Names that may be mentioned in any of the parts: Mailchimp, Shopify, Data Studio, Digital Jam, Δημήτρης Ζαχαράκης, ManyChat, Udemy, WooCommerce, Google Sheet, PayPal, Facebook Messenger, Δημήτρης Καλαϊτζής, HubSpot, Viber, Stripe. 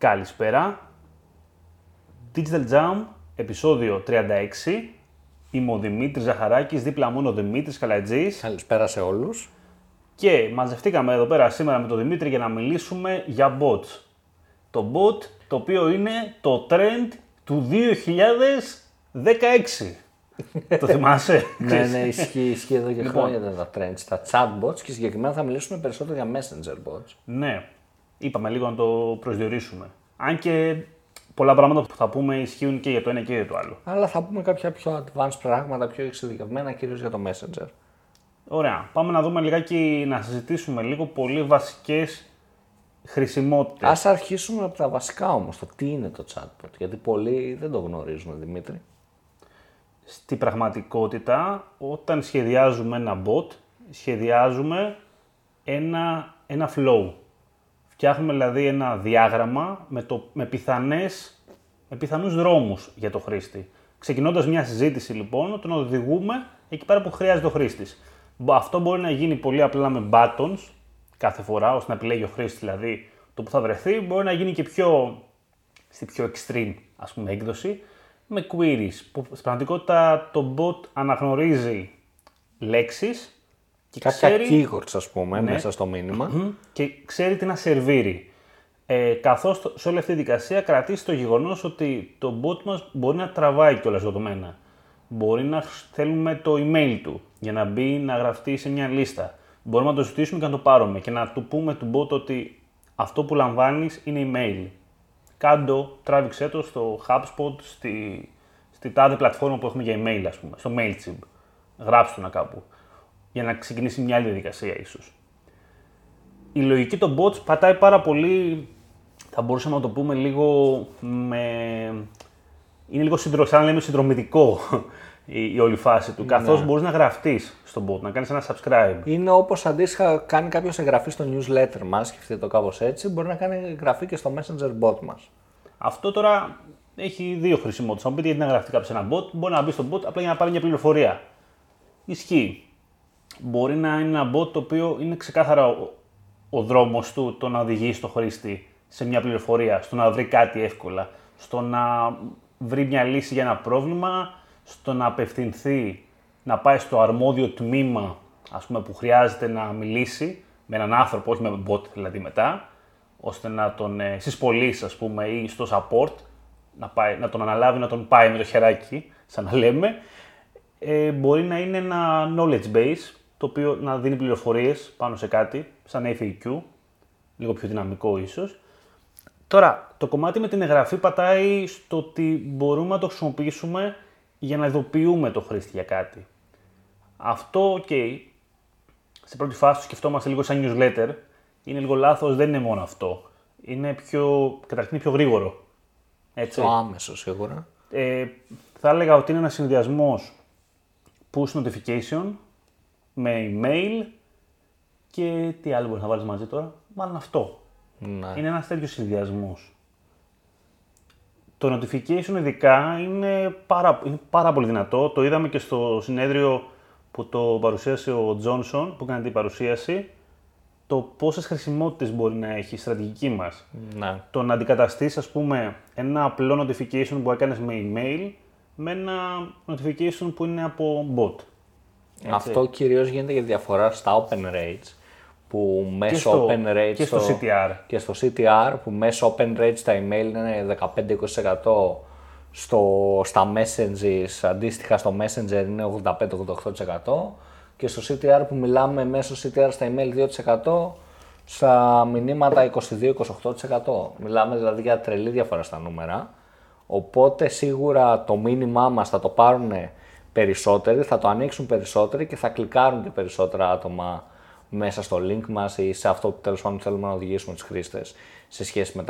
Καλησπέρα, Digital Jam, επεισόδιο 36, είμαι ο Δημήτρης Ζαχαράκης, δίπλα μου είναι ο Δημήτρης Καλαϊτζής. Καλησπέρα σε όλους. Και μαζευτήκαμε εδώ πέρα σήμερα με τον Δημήτρη για να μιλήσουμε για bots. Το bot το οποίο είναι το trend του 2016. Το θυμάσαι? Ναι, ισχύει εδώ και χρόνια τα trends, τα chatbots και συγκεκριμένα θα μιλήσουμε περισσότερο για messenger bots. Ναι, είπαμε λίγο να το προσδιορίσουμε. Αν και πολλά πράγματα που θα πούμε ισχύουν και για το ένα και για το άλλο. Αλλά θα πούμε κάποια πιο advanced πράγματα, πιο εξειδικευμένα, κυρίως για το messenger. Ωραία, πάμε να δούμε λιγάκι, να συζητήσουμε λίγο πολύ βασικές χρησιμότητες. Ας αρχίσουμε από τα βασικά όμως, το τι είναι το chatbot, γιατί πολλοί δεν το γνωρίζουν, Δημήτρη. Στην πραγματικότητα, όταν σχεδιάζουμε ένα bot, σχεδιάζουμε ένα flow. Φτιάχνουμε δηλαδή ένα διάγραμμα με πιθανούς δρόμους για το χρήστη. Ξεκινώντας μια συζήτηση λοιπόν, τον οδηγούμε εκεί πέρα που χρειάζεται ο χρήστης. Αυτό μπορεί να γίνει πολύ απλά με buttons κάθε φορά, ώστε να επιλέγει ο χρήστης δηλαδή το που θα βρεθεί. Μπορεί να γίνει και στη πιο extreme ας πούμε έκδοση, με queries, που στην πραγματικότητα το bot αναγνωρίζει λέξεις και κάποια keywords, ας πούμε, ναι, μέσα στο μήνυμα. Και ξέρει τι να σερβίρει. Καθώς σε όλη αυτή τη δικασία κρατήσει το γεγονός ότι το bot μας μπορεί να τραβάει κιόλας δεδομένα. Μπορεί να θέλουμε το email του για να μπει, να γραφτεί σε μια λίστα. Μπορούμε να το ζητήσουμε και να το πάρουμε και να του πούμε του bot ότι αυτό που λαμβάνεις είναι email. Κάντο, τράβηξέ το στο HubSpot, στη τάδε πλατφόρμα που έχουμε για email, ας πούμε, στο Mailchimp. Γράψτε το να κάπου, για να ξεκινήσει μια άλλη διαδικασία ίσως. Η λογική των bots πατάει πάρα πολύ, θα μπορούσαμε να το πούμε είναι λίγο σαν να λέμε συνδρομητικό η όλη φάση του, καθώς μπορείς να γραφτείς στον bot, να κάνεις ένα subscribe. Είναι όπως αντίστοιχα κάνει κάποιος εγγραφή στο newsletter μας, σκεφτείτε το κάπως έτσι, μπορεί να κάνει εγγραφή και στο messenger bot μας. Αυτό τώρα έχει δύο χρησιμότητες. Αν μου πείτε γιατί να γραφτεί κάποιος ένα bot, μπορεί να μπει στο bot απλά για να πάρει μια πληροφορία. Ισχύει. Μπορεί να είναι ένα bot το οποίο είναι ξεκάθαρα ο δρόμος του το να οδηγήσει το χρήστη σε μια πληροφορία, στο να βρει κάτι εύκολα, στο να βρει μια λύση για ένα πρόβλημα, στο να απευθυνθεί, να πάει στο αρμόδιο τμήμα ας πούμε, που χρειάζεται να μιλήσει με έναν άνθρωπο, όχι με bot δηλαδή μετά, ώστε να τον συσπολίσει ας πούμε ή στο support, να τον αναλάβει, να τον πάει με το χεράκι, σαν να λέμε. Μπορεί να είναι ένα knowledge base, το οποίο να δίνει πληροφορίες πάνω σε κάτι, σαν FAQ, λίγο πιο δυναμικό ίσως. Τώρα, το κομμάτι με την εγγραφή πατάει στο ότι μπορούμε να το χρησιμοποιήσουμε για να ειδοποιούμε το χρήστη για κάτι. Αυτό, σε πρώτη φάση σκεφτόμαστε λίγο σαν newsletter, είναι λίγο λάθος, δεν είναι μόνο αυτό. Είναι καταρχήν πιο γρήγορο. Έτσι. Πιο άμεσο σίγουρα. Θα έλεγα ότι είναι ένας συνδυασμός push notification με email και τι άλλο μπορείς να βάλεις μαζί τώρα, μάλλον αυτό. Ναι. Είναι ένας τέτοιος συνδυασμός. Το notification ειδικά είναι πάρα πολύ δυνατό. Το είδαμε και στο συνέδριο που το παρουσίασε ο Τζόνσον, που έκανε την παρουσίαση, το πόσες χρησιμότητες μπορεί να έχει η στρατηγική μας. Ναι. Το να αντικαταστήσεις, ας πούμε, ένα απλό notification που έκανες με email με ένα notification που είναι από bot. Έτσι. Αυτό κυρίως γίνεται για διαφορά στα open rates, που μέσω open rates και στο CTR. Και στο CTR, που μέσω open rates τα email είναι 15-20%, στα messages, αντίστοιχα στο messenger είναι 85-88% και στο CTR που μιλάμε μέσω CTR στα email 2%, στα μηνύματα 22-28%. Μιλάμε δηλαδή για τρελή διαφορά στα νούμερα. Οπότε σίγουρα το μήνυμά μας θα το πάρουν περισσότεροι, θα το ανοίξουν περισσότεροι και θα κλικάρουν και περισσότερα άτομα μέσα στο link μας ή σε αυτό που τέλος πάντων θέλουμε να οδηγήσουμε τους χρήστες σε σχέση με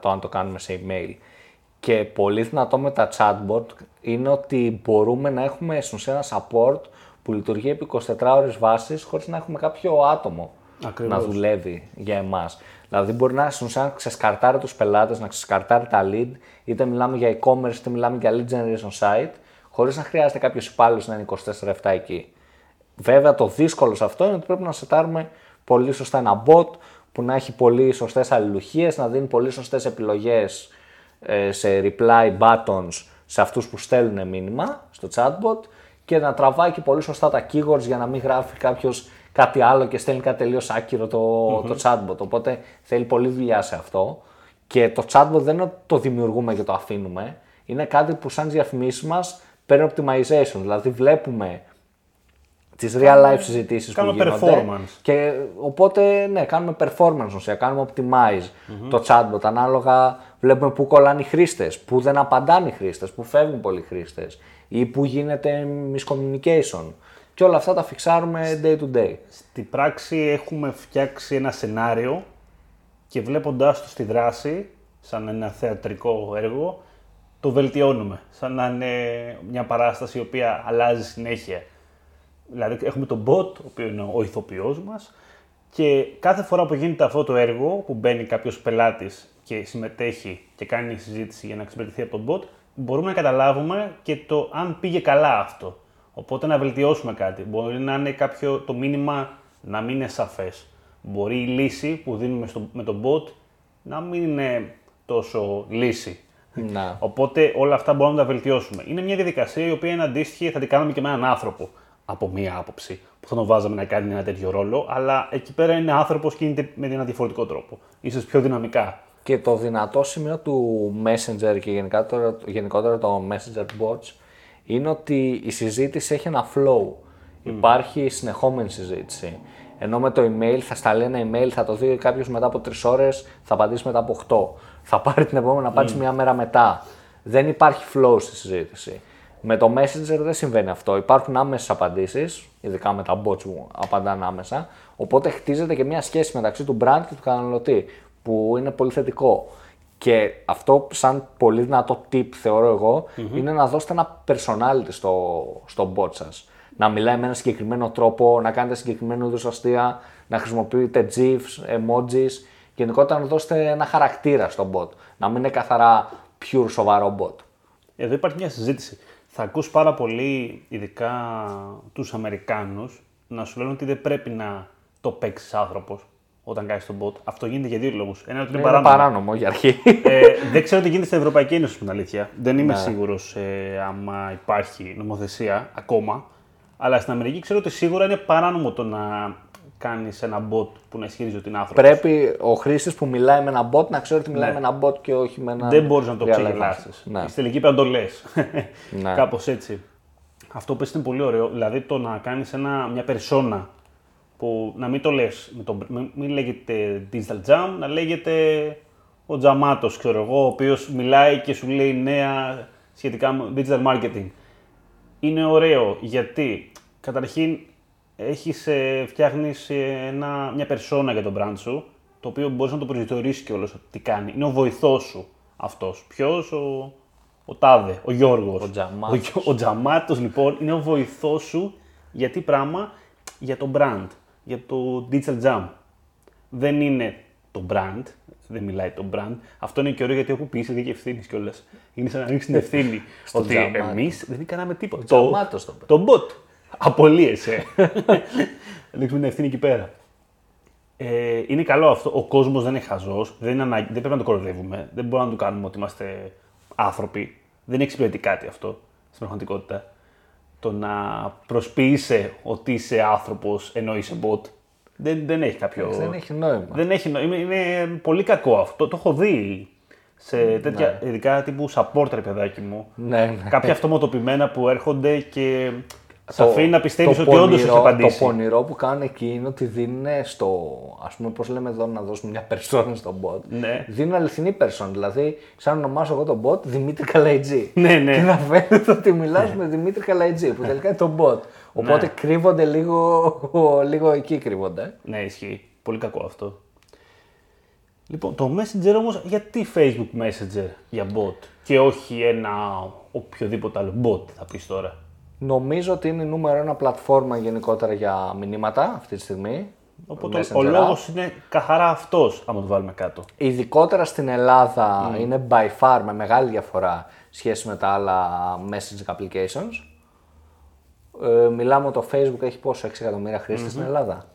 το αν το κάνουμε σε email. Και πολύ δυνατό με τα chatbot είναι ότι μπορούμε να έχουμε ένα support που λειτουργεί επί 24 ώρες βάσης χωρίς να έχουμε κάποιο άτομο. Ακριβώς. Να δουλεύει για εμάς. Δηλαδή μπορεί να ξεσκαρτάρει τους πελάτες, να ξεσκαρτάρει τα lead, είτε μιλάμε για e-commerce, είτε μιλάμε για lead generation site, χωρίς να χρειάζεται κάποιος υπάλληλος να είναι 24/7 εκεί. Βέβαια το δύσκολο σε αυτό είναι ότι πρέπει να σετάρουμε πολύ σωστά ένα bot που να έχει πολύ σωστές αλληλουχίες, να δίνει πολύ σωστές επιλογές σε reply buttons σε αυτούς που στέλνουν μήνυμα στο chatbot και να τραβάει και πολύ σωστά τα keywords για να μην γράφει κάποιος κάτι άλλο και στέλνει κάτι τελείως άκυρο το chatbot. Οπότε θέλει πολλή δουλειά σε αυτό. Και το chatbot δεν είναι το δημιουργούμε και το αφήνουμε. Είναι κάτι που σαν διαφημίσεις μας παίρνει optimization. Δηλαδή βλέπουμε τις real life συζητήσεις που γίνονται. Και οπότε ναι, κάνουμε performance ουσία, κάνουμε optimize το chatbot. Ανάλογα βλέπουμε που κολλάνε οι χρήστες, που δεν απαντάνε οι χρήστες, που φεύγουν πολλοί χρήστες ή που γίνεται miscommunication. Και όλα αυτά τα φιξάρουμε day to day. Στην πράξη έχουμε φτιάξει ένα σενάριο και βλέποντάς το στη δράση, σαν ένα θεατρικό έργο, το βελτιώνουμε. Σαν να είναι μια παράσταση η οποία αλλάζει συνέχεια. Δηλαδή έχουμε τον bot, ο οποίος είναι ο ηθοποιός μας, και κάθε φορά που γίνεται αυτό το έργο, που μπαίνει κάποιος πελάτης και συμμετέχει και κάνει συζήτηση για να εξυπηρετηθεί από τον bot, μπορούμε να καταλάβουμε και το αν πήγε καλά αυτό. Οπότε να βελτιώσουμε κάτι. Μπορεί να είναι κάποιο το μήνυμα να μην είναι σαφές. Μπορεί η λύση που δίνουμε με τον bot να μην είναι τόσο λύση. Να. Οπότε όλα αυτά μπορούμε να τα βελτιώσουμε. Είναι μια διαδικασία η οποία είναι αντίστοιχη, θα την κάναμε και με έναν άνθρωπο από μία άποψη. Που θα τον βάζαμε να κάνει ένα τέτοιο ρόλο, αλλά εκεί πέρα είναι άνθρωπος και γίνεται με ένα διαφορετικό τρόπο. Ίσως πιο δυναμικά. Και το δυνατό σημείο του Messenger και γενικότερα το Messenger bots είναι ότι η συζήτηση έχει ένα flow. Υπάρχει συνεχόμενη συζήτηση. Ενώ με το email θα σταλεί ένα email, θα το δει κάποιος μετά από 3 ώρες, θα απαντήσει μετά από 8. Θα πάρει την επόμενη απάντηση μια μέρα μετά. Δεν υπάρχει flow στη συζήτηση. Με το Messenger δεν συμβαίνει αυτό. Υπάρχουν άμεσες απαντήσεις, ειδικά με τα bots που απαντάνε άμεσα. Οπότε χτίζεται και μια σχέση μεταξύ του brand και του καταναλωτή, που είναι πολύ θετικό. Και αυτό, σαν πολύ δυνατό tip, θεωρώ εγώ, είναι να δώσετε ένα personality στο bot σας. Να μιλάει με έναν συγκεκριμένο τρόπο, να κάνετε συγκεκριμένο είδους αστεία, να χρησιμοποιείτε gifs, emojis. Γενικότερα να δώσετε ένα χαρακτήρα στο bot. Να μην είναι καθαρά pure σοβαρό bot. Εδώ υπάρχει μια συζήτηση. Θα ακούς πάρα πολύ, ειδικά τους Αμερικάνους, να σου λένε ότι δεν πρέπει να το παίξεις άνθρωπος όταν κάνεις τον bot. Αυτό γίνεται για δύο λόγους. Ένα, ότι είναι παράνομο για αρχή. Δεν ξέρω τι γίνεται στην Ευρωπαϊκή Ένωση, στην αλήθεια. Δεν είμαι σίγουρος άμα υπάρχει νομοθεσία ακόμα. Αλλά στην Αμερική ξέρω ότι σίγουρα είναι παράνομο το να κάνεις ένα bot που να ισχυρίζει ότι είναι άνθρωπος. Πρέπει ο χρήστης που μιλάει με ένα bot να ξέρει ότι μιλάει με ένα bot και όχι με ένα. Δεν μπορείς να το ξεγελάσεις. Ναι. Στην τελική πρέπει να το λες. Ναι. Κάπως έτσι. Αυτό που είναι πολύ ωραίο. Δηλαδή το να κάνεις μια persona που να μην το λες. Μην λέγεται Digital Jam, να λέγεται ο Τζαμάτος, ξέρω εγώ, ο οποίος μιλάει και σου λέει νέα σχετικά με digital marketing. Είναι ωραίο γιατί καταρχήν φτιάχνεις μια περσόνα για τον brand σου, το οποίο μπορείς να το προσδιορίσεις κιόλας τι κάνει. Είναι ο βοηθός σου αυτός. Ποιος? Ο Τάδε, ο Γιώργος. Ο Τζαμάτος λοιπόν είναι ο βοηθός σου για τι πράγμα? Για το brand, για το Digital Jam. Δεν είναι το brand, δεν μιλάει το brand. Αυτό είναι και ωραίο γιατί όπου πείσαι δίκαι ευθύνης κιόλας. Είναι σαν να ανοίξεις την ευθύνη. Ότι εμείς δεν κάναμε τίποτα. Το bot. Απολύεσαι. Ανοίξουμε την ευθύνη εκεί πέρα. Είναι καλό αυτό. Ο κόσμος δεν είναι χαζός. Δεν πρέπει να το κοροϊδεύουμε. Δεν μπορούμε να το κάνουμε ότι είμαστε άνθρωποι. Δεν εξυπηρετεί κάτι αυτό στην πραγματικότητα. Το να προσποιείσαι ότι είσαι άνθρωπος ενώ είσαι bot. Δεν έχει κάποιο. Δεν έχει νόημα. Είναι πολύ κακό αυτό. Το έχω δει σε τέτοια ειδικά τύπου support, ρε παιδάκι μου. Κάποια αυτοματοποιημένα που έρχονται και σ' αφήνει να πιστεύεις ότι όντως έχει απαντήσει. Το πονηρό που κάνουν εκεί είναι ότι δίνουν στο. Ας πούμε, πώς λέμε εδώ να δώσουμε μια περσόνα στον bot. Ναι. Δίνουν αληθινή περσόνα. Δηλαδή, σαν να ονομάσω εγώ τον bot Δημήτρη Καλαϊτζή. Και να φαίνεται ότι μιλάς με Δημήτρη Καλαϊτζή, που τελικά είναι τον bot. Οπότε κρύβονται λίγο εκεί. Ναι, ισχύει. Πολύ κακό αυτό. Λοιπόν, το Messenger όμως, γιατί Facebook Messenger για bot και όχι ένα οποιοδήποτε άλλο bot, θα πεις τώρα? Νομίζω ότι είναι η νούμερο 1 πλατφόρμα γενικότερα για μηνύματα αυτή τη στιγμή. Οπότε ο λόγος είναι καθαρά αυτός, άμα το βάλουμε κάτω. Ειδικότερα στην Ελλάδα είναι by far με μεγάλη διαφορά σχέση με τα άλλα messaging applications. Μιλάμε ότι το Facebook έχει πόσο 6 εκατομμύρια χρήστες στην Ελλάδα.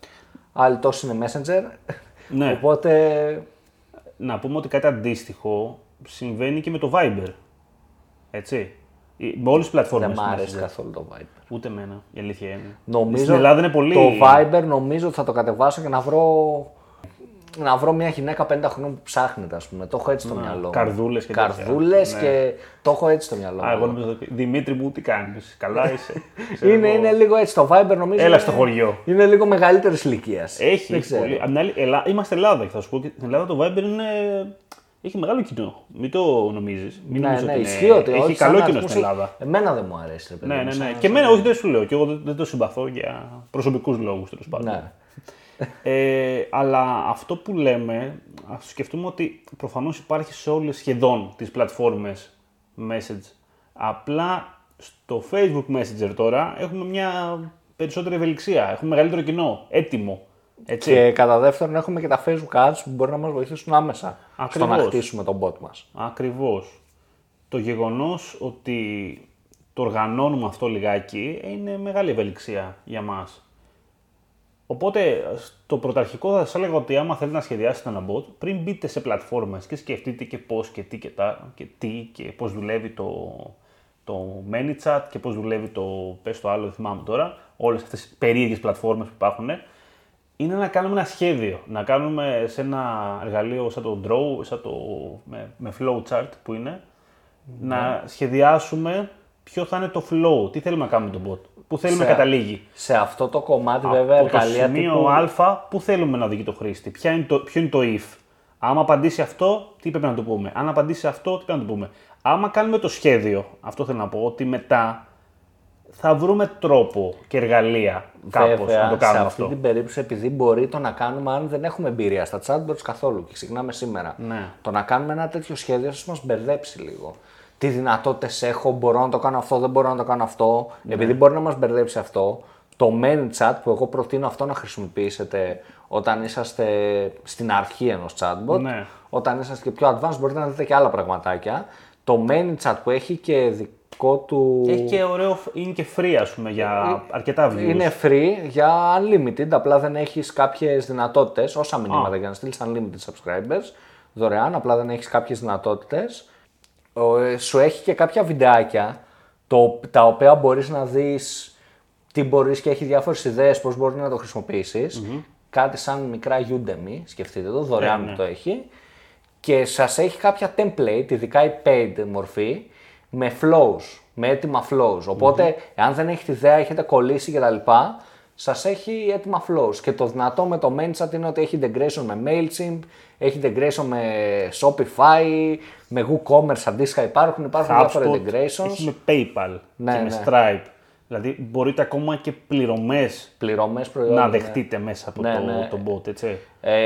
Άλλοι τόσοι είναι Messenger. Ναι. Οπότε... Να πούμε ότι κάτι αντίστοιχο συμβαίνει και με το Viber. Έτσι. Με όλες τις πλατφόρμες. Δεν μ' άρεσε καθόλου το Viber. Ούτε εμένα, η αλήθεια είναι. Νομίζω στην Ελλάδα είναι πολύ... Το Viber νομίζω ότι θα το κατεβάσω και να βρω μια γυναίκα 50 χρόνων που ψάχνεται, ας πούμε. Το έχω έτσι στο μυαλό. Καρδούλες και τέτοια. Καρδούλες και... Ναι. Το έχω έτσι στο μυαλό. Α, εγώ νομίζω... Δημήτρη μου, τι κάνεις. Καλά είσαι. είναι λίγο έτσι. Το Viber νομίζω... Έλα στο χωριό. Είναι λίγο μεγαλύτερης ηλικίας. Έχει. Πολύ... Είμαστε Ελλάδα και θα σου πω. Στην Ελλάδα το Viber είναι... Έχει μεγάλο κοινό. Μην το νομίζεις. Ναι, ισχύει ότι έχει καλό κοινό στην Ελλάδα. Εμένα δεν μου αρέσει. Ναι. Και εμένα, όχι, δεν σου λέω. Και εγώ δεν το συμπαθώ για προσωπικούς λόγους, τέλος πάντων. Αλλά αυτό που λέμε, ας σκεφτούμε ότι προφανώς υπάρχει σε όλες σχεδόν τις πλατφόρμες message. Απλά στο Facebook Messenger τώρα έχουμε μια περισσότερη ευελιξία. Έχουμε μεγαλύτερο κοινό. Έτοιμο. Έτσι. Και κατά δεύτερον, έχουμε και τα Facebook ads που μπορεί να μας βοηθήσουν άμεσα. Ακριβώς. Στο να χτίσουμε τον bot μας. Ακριβώς. Το γεγονός ότι το οργανώνουμε αυτό λιγάκι είναι μεγάλη ευελιξία για μας. Οπότε, στο πρωταρχικό θα σας έλεγα ότι άμα θέλετε να σχεδιάσετε ένα bot, πριν μπείτε σε πλατφόρμες και σκεφτείτε και πώς και τι και τα και τι και πώς δουλεύει το ManyChat και πώς δουλεύει το. Πες το άλλο, δεν θυμάμαι τώρα. Όλες αυτές τις περίεργες πλατφόρμες που υπάρχουν. Είναι να κάνουμε ένα σχέδιο, να κάνουμε σε ένα εργαλείο σαν το Draw, σαν το, με flowchart που είναι, να σχεδιάσουμε ποιο θα είναι το flow, τι θέλουμε να κάνουμε τον bot, που θέλουμε να καταλήγει. Σε αυτό το κομμάτι βέβαια εργαλεία τύπου... Από το σημείο α, που θέλουμε να οδηγεί το χρήστη, ποιο είναι το if. Άμα απαντήσει αυτό, τι πρέπει να το πούμε. Αν απαντήσει αυτό, τι πρέπει να το πούμε. Άμα κάνουμε το σχέδιο, αυτό θέλω να πω, ότι μετά... Θα βρούμε τρόπο και εργαλεία κάπως βέβαια, να το κάνουμε αυτό. Σε αυτή την περίπτωση, επειδή μπορεί το να κάνουμε, αν δεν έχουμε εμπειρία στα chatbots καθόλου και ξεκινάμε σήμερα, ναι. Το να κάνουμε ένα τέτοιο σχέδιο σας μας μπερδέψει λίγο. Τι δυνατότητες έχω, μπορώ να το κάνω αυτό, δεν μπορώ να το κάνω αυτό. Ναι. Επειδή μπορεί να μας μπερδέψει αυτό, το ManyChat που εγώ προτείνω αυτό να χρησιμοποιήσετε όταν είσαστε στην αρχή ενός chatbot, ναι. Όταν είσαστε και πιο advanced μπορείτε να δείτε και άλλα πραγματάκια. Το ManyChat που έχει και του... Έχει και ωραίο, είναι και free ας πούμε για αρκετά views. Είναι free για unlimited, απλά δεν έχεις κάποιες δυνατότητες, όσα μηνύματα για να στείλεις unlimited subscribers, δωρεάν, απλά δεν έχεις κάποιες δυνατότητες. Σου έχει και κάποια βιντεάκια, τα οποία μπορείς να δεις τι μπορείς και έχει διάφορες ιδέες πώς μπορείς να το χρησιμοποιήσεις. Mm-hmm. Κάτι σαν μικρά Udemy, σκεφτείτε το, δωρεάν το έχει. Και σας έχει κάποια template, ειδικά η paid μορφή, με flows, με έτοιμα flows. Οπότε, εάν δεν έχετε ιδέα, έχετε κολλήσει κτλ., σας έχει έτοιμα flows. Και το δυνατό με το ManyChat είναι ότι έχει integration με Mailchimp, έχει integration με Shopify, με WooCommerce αντίστοιχα υπάρχουν διάφορα integrations. Έχει με PayPal και με Stripe. Δηλαδή, μπορείτε ακόμα και πληρωμές προϊόντα, να δεχτείτε μέσα από το bot, έτσι.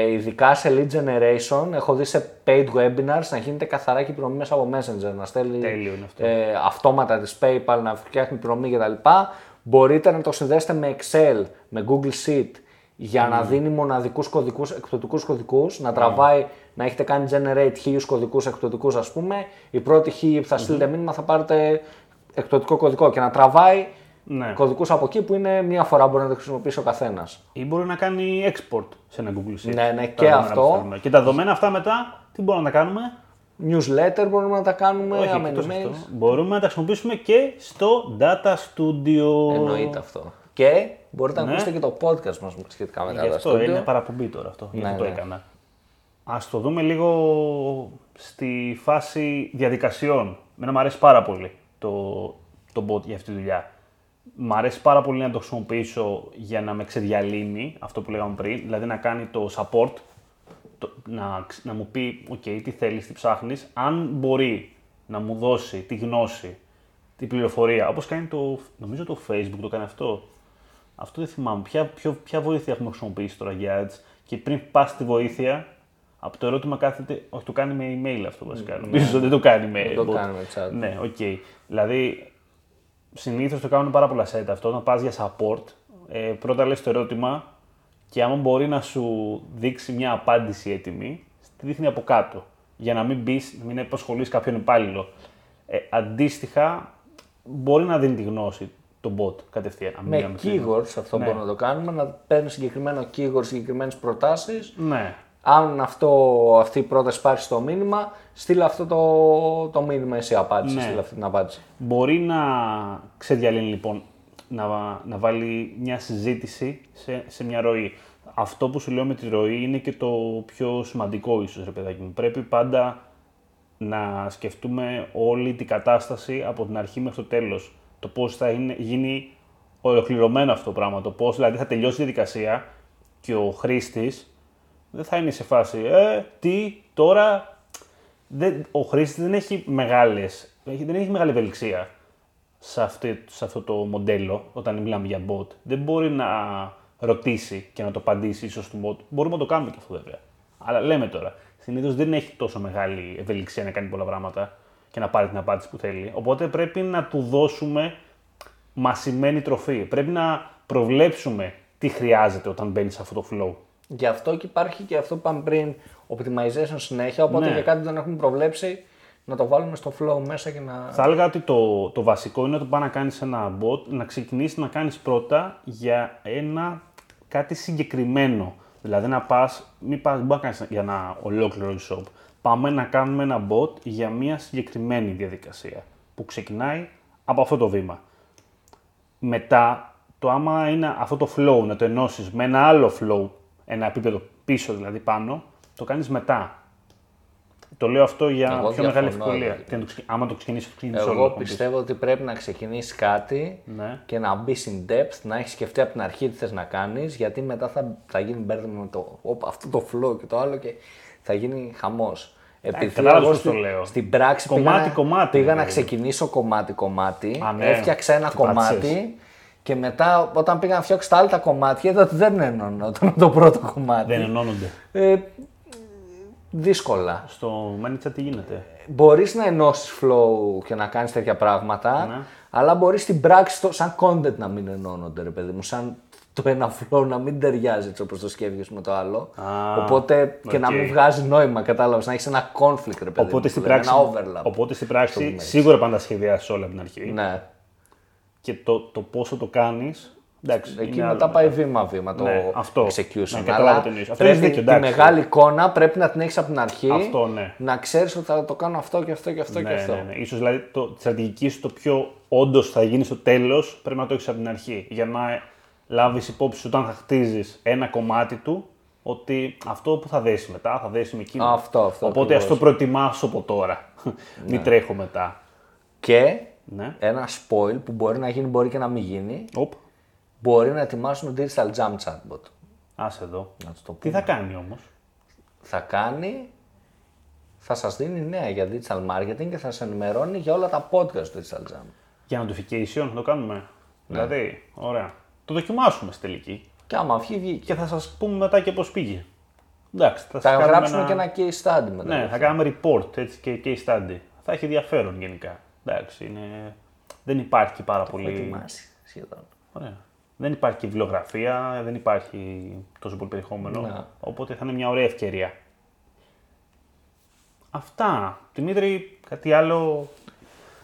Ειδικά σε lead generation, έχω δει σε paid webinars να γίνεται καθαρά και η πληρωμή μέσα από Messenger, να στέλνει αυτόματα της PayPal, να φτιάχνει πληρωμή κτλ. Μπορείτε να το συνδέσετε με Excel, με Google Sheet, για να δίνει μοναδικούς κωδικούς, εκπτωτικούς κωδικούς, να τραβάει, να έχετε κάνει generate 1000 κωδικούς εκπτωτικούς ας πούμε, η πρώτη 1000 που θα στείλετε μήνυμα θα πάρετε εκπτωτικό κωδικό και να τραβάει κωδικούς από εκεί που είναι μία φορά μπορεί να το χρησιμοποιήσει ο καθένας. Ή μπορεί να κάνει export σε ένα Google Sheet. Ναι, και αυτό. Και τα δεδομένα αυτά μετά, τι μπορούμε να τα κάνουμε. Newsletter μπορούμε να τα κάνουμε. Όχι, mails. Μπορούμε να τα χρησιμοποιήσουμε και στο Data Studio. Εννοείται αυτό. Και μπορείτε να ακούσετε και το podcast μας σχετικά με Data Studio. Είναι παραπομπή τώρα αυτό, γιατί το έκανα. Ας το δούμε λίγο στη φάση διαδικασιών. Μένα μου αρέσει πάρα πολύ το bot για αυτή τη δουλειά. Μ' αρέσει πάρα πολύ να το χρησιμοποιήσω για να με ξεδιαλύνει αυτό που λέγαμε πριν, δηλαδή να κάνει το support, να μου πει okay, τι θέλεις, τι ψάχνεις, αν μπορεί να μου δώσει τη γνώση, την πληροφορία, όπως κάνει νομίζω το Facebook το κάνει αυτό. Αυτό δεν θυμάμαι. Ποια βοήθεια έχουμε χρησιμοποιήσει τώρα για ads και πριν πας στη βοήθεια, από το ερώτημα κάθεται, όχι το κάνει με email αυτό βασικά, νομίζω δεν το κάνει με email. Ναι, okay. Δηλαδή, συνήθως το κάνουν πάρα πολλά site αυτό, να πας για support, πρώτα λες το ερώτημα και άμα μπορεί να σου δείξει μια απάντηση έτοιμη, τη δείχνει από κάτω, για να μην απασχολείς κάποιον υπάλληλο. Αντίστοιχα, μπορεί να δίνει τη γνώση το bot κατευθείαν. Με keywords αυτό μπορούμε να το κάνουμε, να παίρνει συγκεκριμένο keyword, συγκεκριμένες προτάσεις αν αυτή η πρόταση πάρει το μήνυμα, στείλε αυτό το μήνυμα, εσύ απάντησε, ναι. Στείλε αυτή την απάντηση. Μπορεί να ξεδιαλύνει λοιπόν, να βάλει μια συζήτηση σε μια ροή. Αυτό που σου λέω με τη ροή είναι και το πιο σημαντικό ίσως, ρε παιδάκι μου. Πρέπει πάντα να σκεφτούμε όλη την κατάσταση από την αρχή μέχρι το τέλος. Το πώς θα γίνει ολοκληρωμένο αυτό το πράγμα. Το πώς δηλαδή θα τελειώσει η διαδικασία και ο χρήστης δεν θα είναι σε φάση τι τώρα. Ο χρήστης δεν έχει μεγάλη ευελιξία σε αυτό το μοντέλο όταν μιλάμε για bot. Δεν μπορεί να ρωτήσει και να το απαντήσει ίσως του bot. Μπορούμε να το κάνουμε και αυτό βέβαια. Αλλά λέμε τώρα. Συνήθως δεν έχει τόσο μεγάλη ευελιξία να κάνει πολλά πράγματα και να πάρει την απάντηση που θέλει. Οπότε πρέπει να του δώσουμε μασημένη τροφή. Πρέπει να προβλέψουμε τι χρειάζεται όταν μπαίνει σε αυτό το flow. Γι' αυτό και υπάρχει και αυτό που είπαμε πριν, optimization συνέχεια. Οπότε ναι. Για κάτι δεν έχουμε προβλέψει, να το βάλουμε στο flow μέσα και να. Θα έλεγα ότι το βασικό είναι να το πάει να κάνει ένα bot, να ξεκινήσει να κάνει πρώτα για κάτι συγκεκριμένο. Δηλαδή να μην μπορεί να κάνει για ένα ολόκληρο e-shop. Πάμε να κάνουμε ένα bot για μια συγκεκριμένη διαδικασία που ξεκινάει από αυτό το βήμα. Μετά, το άμα είναι αυτό το flow να το ενώσεις με ένα άλλο flow, ένα επίπεδο πίσω δηλαδή πάνω, το κάνεις μετά. Το λέω αυτό για πιο μεγάλη ευκολία. Άμα το ξεκινήσεις, εγώ πιστεύω ότι πρέπει να ξεκινήσεις κάτι ναι. Και να μπεις in depth, να έχεις σκεφτεί από την αρχή τι θες να κάνεις, γιατί μετά θα γίνει μπέρδεμα με αυτό το flow και το άλλο και θα γίνει χαμός. Επειδή εγώ στην πράξη πήγα να ξεκινήσω κομμάτι-κομμάτι, έφτιαξα ένα κομμάτι και μετά όταν πήγα να φτιάξω τα άλλα τα κομμάτια είδα ότι δεν ενώνονταν το πρώτο κομμάτι. Δεν ενώνονται. Δύσκολα. Στο ManyChat τι γίνεται. Μπορείς να ενώσεις flow και να κάνεις τέτοια πράγματα, ναι. Αλλά μπορείς στην πράξη σαν content να μην ενώνονται, ρε παιδί μου. Σαν το ένα flow να μην ταιριάζει έτσι όπως το σκέφτεσαι με το άλλο. Οπότε και να μην βγάζει νόημα, κατάλαβες, να έχεις ένα conflict, ρε παιδί μου. Οπότε στην πράξη σίγουρα πάντα σχεδιάσεις όλα από την αρχή. Ναι. Και το πόσο το κάνεις. Εντάξει, εκεί μετά πάει βήμα-βήμα το execution. Αλλά πρέπει τη μεγάλη εικόνα πρέπει να την έχεις από την αρχή. Αυτό, ναι. Να ξέρεις ότι θα το κάνω αυτό και αυτό και αυτό και αυτό. Ναι. Ίσως δηλαδή τη στρατηγική σου το πιο όντως θα γίνει στο τέλος πρέπει να το έχεις από την αρχή. Για να λάβεις υπόψη όταν θα χτίζεις ένα κομμάτι του ότι αυτό που θα δέσει μετά θα δέσει με εκείνο. Αυτό, οπότε ας το προετοιμάσω από τώρα. Ναι. Μην τρέχω μετά. Και ένα spoil που μπορεί να γίνει, μπορεί και να μην γίνει. Μπορεί να ετοιμάσουν Digital Jam chatbot. Άσε εδώ. Να το πούμε. Τι θα κάνει όμως. Θα σας δίνει νέα για digital marketing και θα σας ενημερώνει για όλα τα podcast του Digital Jam. Για notification θα το κάνουμε. Ναι. Δηλαδή, ωραία. Το δοκιμάσουμε στη τελική. Και άμα βγει. Και θα σας πούμε μετά και πώς πήγε. Εντάξει, θα γράψουμε και ένα case study μετά. Ναι, θα κάνουμε report έτσι και case study. Θα έχει ενδιαφέρον γενικά. Εντάξει, δεν υπάρχει και πάρα πολύ. Ετοιμάσει σχεδόν. Ωραία. Δεν υπάρχει και βιβλιογραφία, δεν υπάρχει τόσο πολύ περιεχόμενο, οπότε θα είναι μια ωραία ευκαιρία. Αυτά. Δημήτρη, κάτι άλλο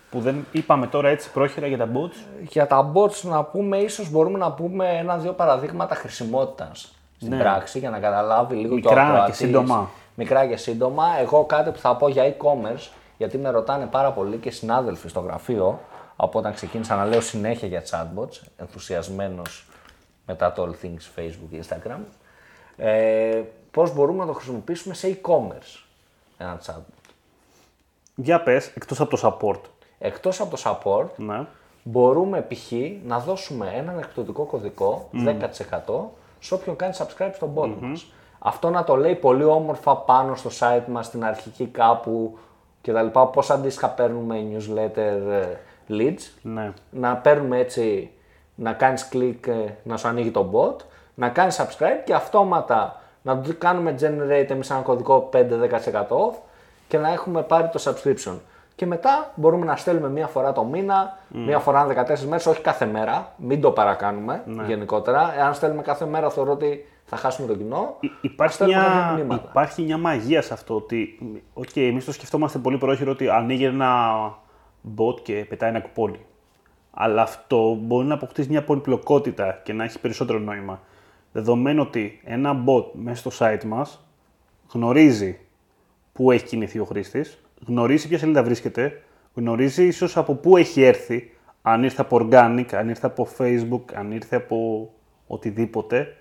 που δεν είπαμε τώρα έτσι πρόχειρα για τα bots. Για τα bots να πούμε, ίσως μπορούμε να πούμε 1-2 παραδείγματα χρησιμότητας στην πράξη για να καταλάβει λίγο το ακροατής. Μικρά και σύντομα. Εγώ κάτι που θα πω για e-commerce, γιατί με ρωτάνε πάρα πολύ και συνάδελφοι στο γραφείο, από όταν ξεκίνησα να λέω συνέχεια για chatbots, ενθουσιασμένος μετά το All Things Facebook και Instagram, πώς μπορούμε να το χρησιμοποιήσουμε σε e-commerce ένα chatbot. Για πες, εκτός από το support. Εκτός από το support, μπορούμε π.χ. να δώσουμε έναν εκπτωτικό κωδικό 10% σε όποιον κάνει subscribe στον bot μας. Αυτό να το λέει πολύ όμορφα πάνω στο site μας, στην αρχική κάπου κτλ. Πώς αντίστοιχα παίρνουμε newsletter leads, να παίρνουμε έτσι, να κάνεις κλικ, να σου ανοίγει το bot, να κάνεις subscribe και αυτόματα να του κάνουμε generate εμείς ένα κωδικό 5-10% off και να έχουμε πάρει το subscription. Και μετά μπορούμε να στέλνουμε μία φορά το μήνα, μία φορά 14 μέρες, όχι κάθε μέρα, μην το παρακάνουμε γενικότερα. Εάν στέλνουμε κάθε μέρα θεωρώ ότι θα χάσουμε το κοινό. Υπάρχει μια μαγεία σε αυτό ότι εμείς το σκεφτόμαστε πολύ πρόχειρο ότι ανοίγει ένα bot και πετάει ένα κουπόνι. Αλλά αυτό μπορεί να αποκτήσει μια πολυπλοκότητα και να έχει περισσότερο νόημα. Δεδομένου ότι ένα bot μέσα στο site μας γνωρίζει πού έχει κινηθεί ο χρήστης, γνωρίζει ποια σελίδα βρίσκεται, γνωρίζει ίσως από πού έχει έρθει, αν ήρθε από organic, αν ήρθε από Facebook, αν ήρθε από οτιδήποτε.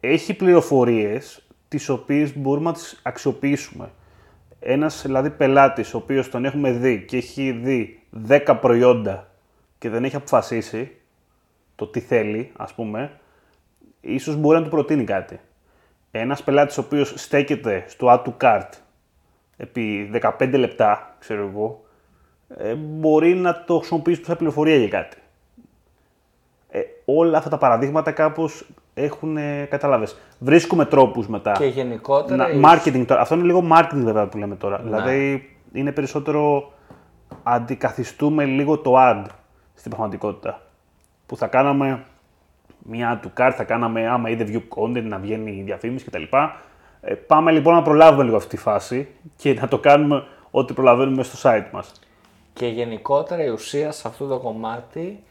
Έχει πληροφορίες τις οποίες μπορούμε να τις αξιοποιήσουμε. Ένας δηλαδή πελάτης, ο οποίος τον έχουμε δει και έχει δει 10 προϊόντα και δεν έχει αποφασίσει το τι θέλει, ας πούμε, ίσως μπορεί να του προτείνει κάτι. Ένας πελάτης ο οποίος στέκεται στο add to cart επί 15 λεπτά, ξέρω εγώ, μπορεί να το χρησιμοποιήσει σαν πληροφορία για κάτι. Όλα αυτά τα παραδείγματα κάπως έχουν, κατάλαβες. Βρίσκουμε τρόπους μετά. Και γενικότερα... marketing τώρα. Αυτό είναι λίγο marketing βέβαια που λέμε τώρα. Να. Δηλαδή είναι περισσότερο αντικαθιστούμε λίγο το ad στην πραγματικότητα. Που θα κάναμε μια ad to cart, θα κάναμε άμα είδε view content να βγαίνει η διαφήμιση κτλ. Πάμε λοιπόν να προλάβουμε λίγο αυτή τη φάση και να το κάνουμε ό,τι προλαβαίνουμε στο site μας. Και γενικότερα η ουσία σε αυτό το κομμάτι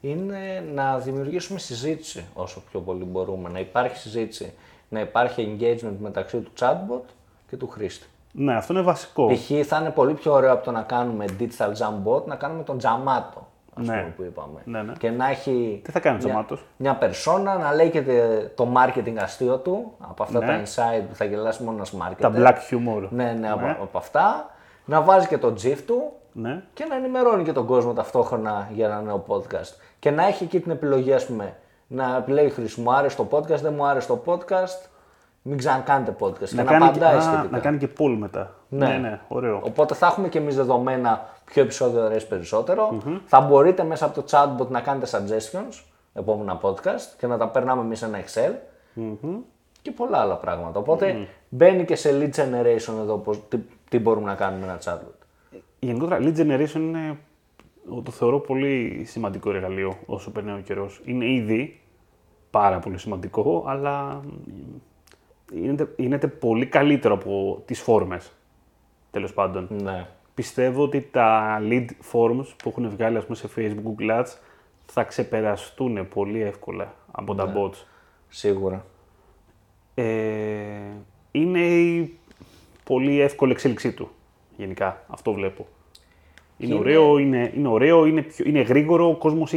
είναι να δημιουργήσουμε συζήτηση όσο πιο πολύ μπορούμε. Να υπάρχει συζήτηση, να υπάρχει engagement μεταξύ του chatbot και του χρήστη. Ναι, αυτό είναι βασικό. Π.χ. θα είναι πολύ πιο ωραίο από το να κάνουμε digital jam bot, να κάνουμε τον τζαμάτο, ας πούμε, που είπαμε. Ναι, ναι. Και να έχει. Τι θα κάνει τζαμάτος? Μια περσόνα να λέει και το marketing αστείο του, από αυτά τα insight που θα γελάσει μόνο ένας marketer. Τα black humor. Ναι. Από αυτά. Να βάζει και το GIF του. Ναι. Και να ενημερώνει και τον κόσμο ταυτόχρονα για ένα νέο podcast. Και να έχει εκεί την επιλογή, ας πούμε, να επιλέγει χρήση. Μου άρεσε το podcast, δεν μου άρεσε το podcast. Μην ξανακάνετε podcast. Και να απαντάει σχετικά. Να κάνει και poll μετά. Ναι, ωραίο. Οπότε θα έχουμε και εμείς δεδομένα ποιο επεισόδιο αρέσει περισσότερο. Mm-hmm. Θα μπορείτε μέσα από το chatbot να κάνετε suggestions, επόμενα podcast, και να τα περνάμε εμείς σε ένα Excel. Mm-hmm. Και πολλά άλλα πράγματα. Οπότε μπαίνει και σε lead generation εδώ τι μπορούμε να κάνουμε με ένα chatbot. Γενικότερα, lead generation είναι, το θεωρώ, πολύ σημαντικό εργαλείο όσο περνάει ο καιρός. Είναι ήδη πάρα πολύ σημαντικό, αλλά γίνεται πολύ καλύτερο από τις φόρμες, τέλος πάντων. Ναι. Πιστεύω ότι τα lead forms που έχουν βγάλει, ας πούμε, σε Facebook, Google Ads, θα ξεπεραστούν πολύ εύκολα από τα bots. Σίγουρα. Είναι η πολύ εύκολη εξέλιξή του. Γενικά, αυτό βλέπω. Είναι ωραίο, είναι γρήγορο, ο κόσμος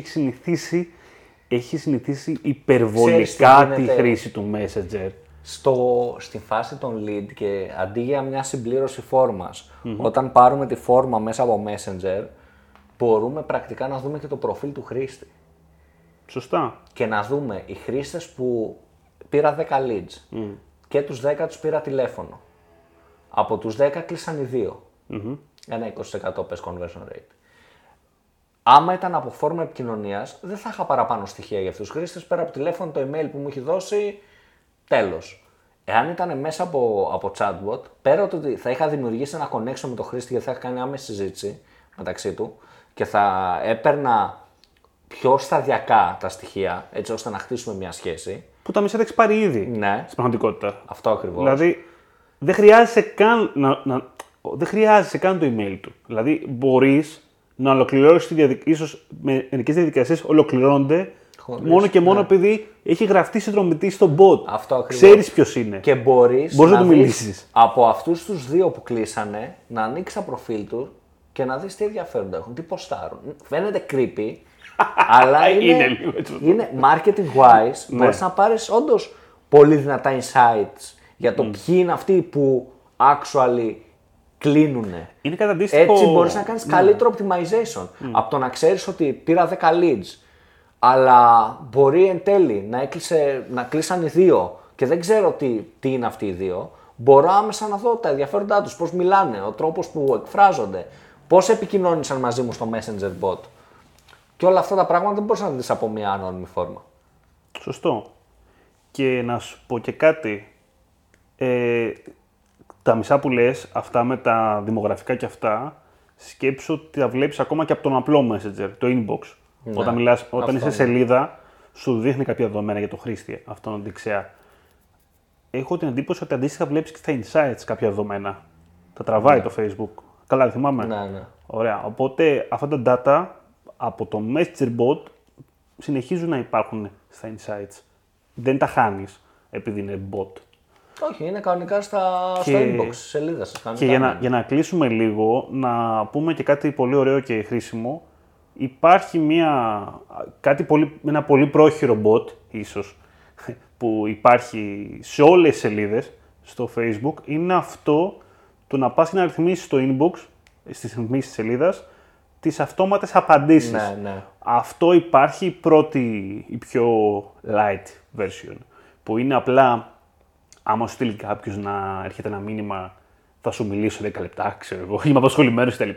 έχει συνηθίσει υπερβολικά τη χρήση του Messenger. Στη φάση των lead και αντί για μια συμπλήρωση φόρμας, όταν πάρουμε τη φόρμα μέσα από Messenger, μπορούμε πρακτικά να δούμε και το προφίλ του χρήστη. Σωστά. Και να δούμε οι χρήστες που πήρα 10 leads και τους 10 τους πήρα τηλέφωνο. Από τους 10 κλείσαν οι δύο. Ένα 20% πες conversion rate. Άμα ήταν από φόρμα επικοινωνίας, δεν θα είχα παραπάνω στοιχεία για αυτούς τους χρήστες, πέρα από τηλέφωνο, το email που μου έχει δώσει, τέλος. Εάν ήταν μέσα από chatbot, πέρα ότι θα είχα δημιουργήσει ένα connection με τον χρήστη γιατί θα είχα κάνει άμεση συζήτηση μεταξύ του και θα έπαιρνα πιο σταδιακά τα στοιχεία, έτσι ώστε να χτίσουμε μια σχέση. Που τα μισά τα έχεις πάρει ήδη. Ναι. Στην πραγματικότητα. Αυτό ακριβώς. Δηλαδή, δεν χρειάζεσαι καν το email του. Δηλαδή, μπορείς να ολοκληρώσεις τη διαδικασία. Ίσως μερικές διαδικασίες ολοκληρώνονται μόνο και μόνο επειδή έχει γραφτεί συνδρομητή στο bot. Αυτό ακριβώς. Ξέρεις ποιος είναι. Και μπορείς να του μιλήσεις. Από αυτούς τους δύο που κλείσανε, να ανοίξεις τα προφίλ του και να δεις τι ενδιαφέροντα έχουν, τι ποστάρουν. Φαίνεται creepy, αλλά είναι marketing wise. Μπορείς να πάρεις όντως πολύ δυνατά insights για το ποιοι είναι αυτοί που actually κλείνουνε. Είναι κατά αντίστοιχο... Έτσι μπορείς να κάνεις καλύτερο optimization. Από το να ξέρεις ότι πήρα 10 leads, αλλά μπορεί εν τέλει να κλείσαν οι δύο και δεν ξέρω τι είναι αυτοί οι δύο, μπορώ άμεσα να δω τα ενδιαφέροντά τους, πώς μιλάνε, ο τρόπος που εκφράζονται, πώς επικοινώνησαν μαζί μου στο Messenger bot. Και όλα αυτά τα πράγματα δεν μπορείς να δεις από μια ανώνυμη φόρμα. Σωστό. Και να σου πω και κάτι. Τα μισά που λες, αυτά με τα δημογραφικά και αυτά, σκέψου ότι τα βλέπεις ακόμα και από τον απλό Messenger, το inbox. Ναι, όταν είσαι σελίδα, σου δείχνει κάποια δεδομένα για το χρήστη, αυτόν δεξιά. Έχω την εντύπωση ότι αντίστοιχα βλέπεις και στα insights κάποια δεδομένα. Τα τραβάει το Facebook. Καλά, θυμάμαι. Ναι. Ωραία. Οπότε αυτά τα data από το Messenger bot συνεχίζουν να υπάρχουν στα insights. Δεν τα χάνεις επειδή είναι bot. Όχι, είναι κανονικά στα inbox, σελίδα σας. Και για να κλείσουμε λίγο, να πούμε και κάτι πολύ ωραίο και χρήσιμο. Υπάρχει ένα πολύ πρόχειρο bot, ίσως, που υπάρχει σε όλες τις σελίδες στο Facebook. Είναι αυτό το να πας και να ρυθμίσεις στο inbox, στις ρυθμίσεις της σελίδας, τις αυτόματες απαντήσεις. Ναι, ναι. Αυτό υπάρχει η πιο light version, που είναι απλά... Άμα σου στείλει κάποιος να έρχεται ένα μήνυμα, θα σου μιλήσω 10 λεπτά, ξέρω εγώ, είμαι απασχολημένος κτλ.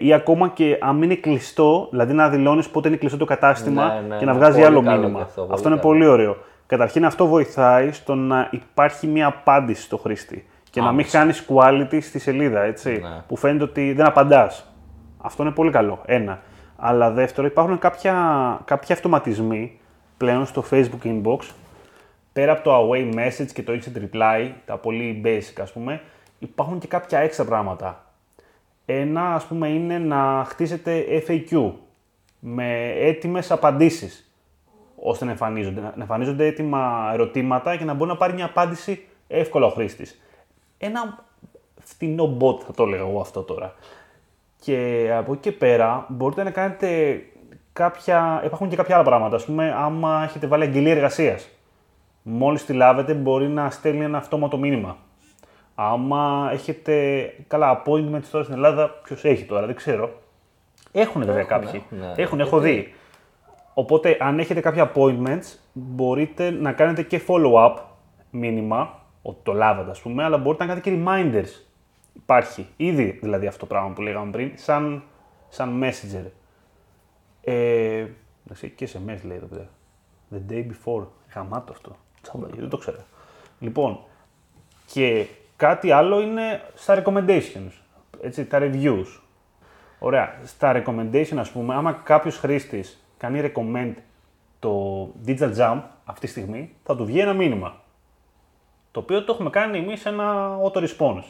Ή ακόμα και αν είναι κλειστό, δηλαδή να δηλώνεις πότε είναι κλειστό το κατάστημα και να βγάζει άλλο μήνυμα. Αυτό είναι πολύ ωραίο. Καταρχήν αυτό βοηθάει στο να υπάρχει μια απάντηση στο χρήστη και να μην χάνεις quality στη σελίδα, έτσι, ναι. Που φαίνεται ότι δεν απαντάς. Αυτό είναι πολύ καλό, ένα. Αλλά δεύτερο, υπάρχουν κάποιοι αυτοματισμοί πλέον στο Facebook inbox. Πέρα από το away message και το instant reply, τα πολύ basic ας πούμε, υπάρχουν και κάποια έξτρα πράγματα. Ένα ας πούμε είναι να χτίσετε FAQ με έτοιμες απαντήσεις, ώστε να εμφανίζονται έτοιμα ερωτήματα και να μπορεί να πάρει μια απάντηση εύκολα ο χρήστης. Ένα φθηνό bot θα το έλεγα εγώ αυτό τώρα. Και από εκεί και πέρα μπορείτε να κάνετε υπάρχουν και κάποια άλλα πράγματα, ας πούμε άμα έχετε βάλει αγγελία εργασίας. Μόλις τη λάβετε, μπορεί να στέλνει ένα αυτόματο μήνυμα. Άμα έχετε καλά appointment τώρα στην Ελλάδα, ποιος έχει τώρα, δεν ξέρω. Έχουν βέβαια κάποιοι. Ναι. Έχω δει. Οπότε, αν έχετε κάποια appointments, μπορείτε να κάνετε και follow-up μήνυμα, ότι το λάβατε ας πούμε, αλλά μπορείτε να κάνετε και reminders. Υπάρχει ήδη δηλαδή αυτό το πράγμα που λέγαμε πριν, σαν messenger. Και SMS λέει εδώ πέρα. The day before. Χαμάτο αυτό. Δεν το ξέρω. Λοιπόν, και κάτι άλλο είναι στα recommendations, έτσι, τα reviews. Ωραία, στα recommendation ας πούμε, άμα κάποιος χρήστης κάνει recommend το Digital Jam αυτή τη στιγμή, θα του βγει ένα μήνυμα, το οποίο το έχουμε κάνει εμείς ένα auto-response.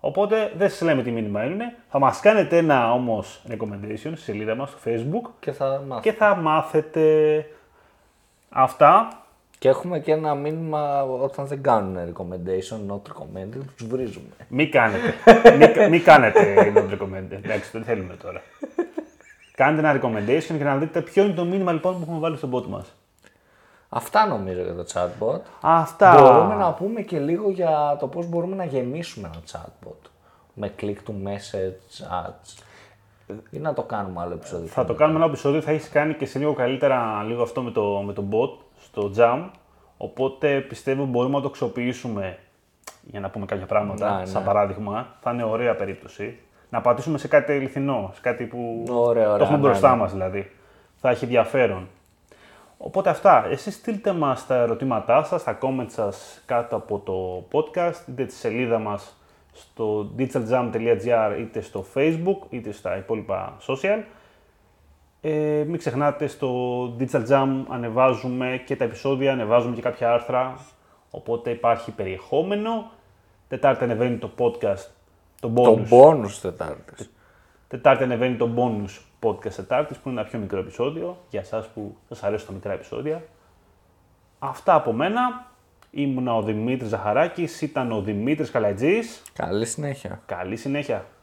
Οπότε δεν σας λέμε τι μήνυμα είναι, θα μας κάνετε ένα όμως recommendation στη σελίδα μας στο Facebook και θα μάθετε... Αυτά. Και έχουμε και ένα μήνυμα όταν δεν κάνουν recommendation, not recommended, τους βρίζουμε. Μην κάνετε. Μην κάνετε not recommended. Εντάξει, δεν θέλουμε τώρα. Κάντε ένα recommendation και να δείτε ποιο είναι το μήνυμα λοιπόν που έχουμε βάλει στο bot μας. Αυτά νομίζω για το chatbot. Αυτά. Μπορούμε να πούμε και λίγο για το πώς μπορούμε να γεμίσουμε ένα chatbot. Με click to message ads. Ή να το κάνουμε άλλο επεισόδιο. Θα το κάνουμε ένα επεισόδιο, θα έχεις κάνει και σε λίγο καλύτερα λίγο αυτό με το bot στο Jam. Οπότε πιστεύω μπορούμε να το αξιοποιήσουμε για να πούμε κάποια πράγματα. Ναι. Σαν παράδειγμα, θα είναι ωραία περίπτωση. Να πατήσουμε σε κάτι αληθινό, σε κάτι που το έχουμε μπροστά μας δηλαδή. Θα έχει ενδιαφέρον. Οπότε αυτά. Εσείς στείλτε μας τα ερωτήματά σας, τα comments σας κάτω από το podcast, είτε τη σελίδα μας στο digitaljam.gr είτε στο Facebook είτε στα υπόλοιπα social. Μην ξεχνάτε, στο Digital Jam ανεβάζουμε και τα επεισόδια, ανεβάζουμε και κάποια άρθρα, οπότε υπάρχει περιεχόμενο. Τετάρτη ανεβαίνει το podcast, το bonus. Το bonus Τετάρτης. Τετάρτη ανεβαίνει το bonus podcast Τετάρτης, που είναι ένα πιο μικρό επεισόδιο, για εσάς που σας αρέσουν τα μικρά επεισόδια. Αυτά από μένα. Ήμουνα ο Δημήτρης Ζαχαράκης, ήταν ο Δημήτρης Καλαϊτζής. Καλή συνέχεια.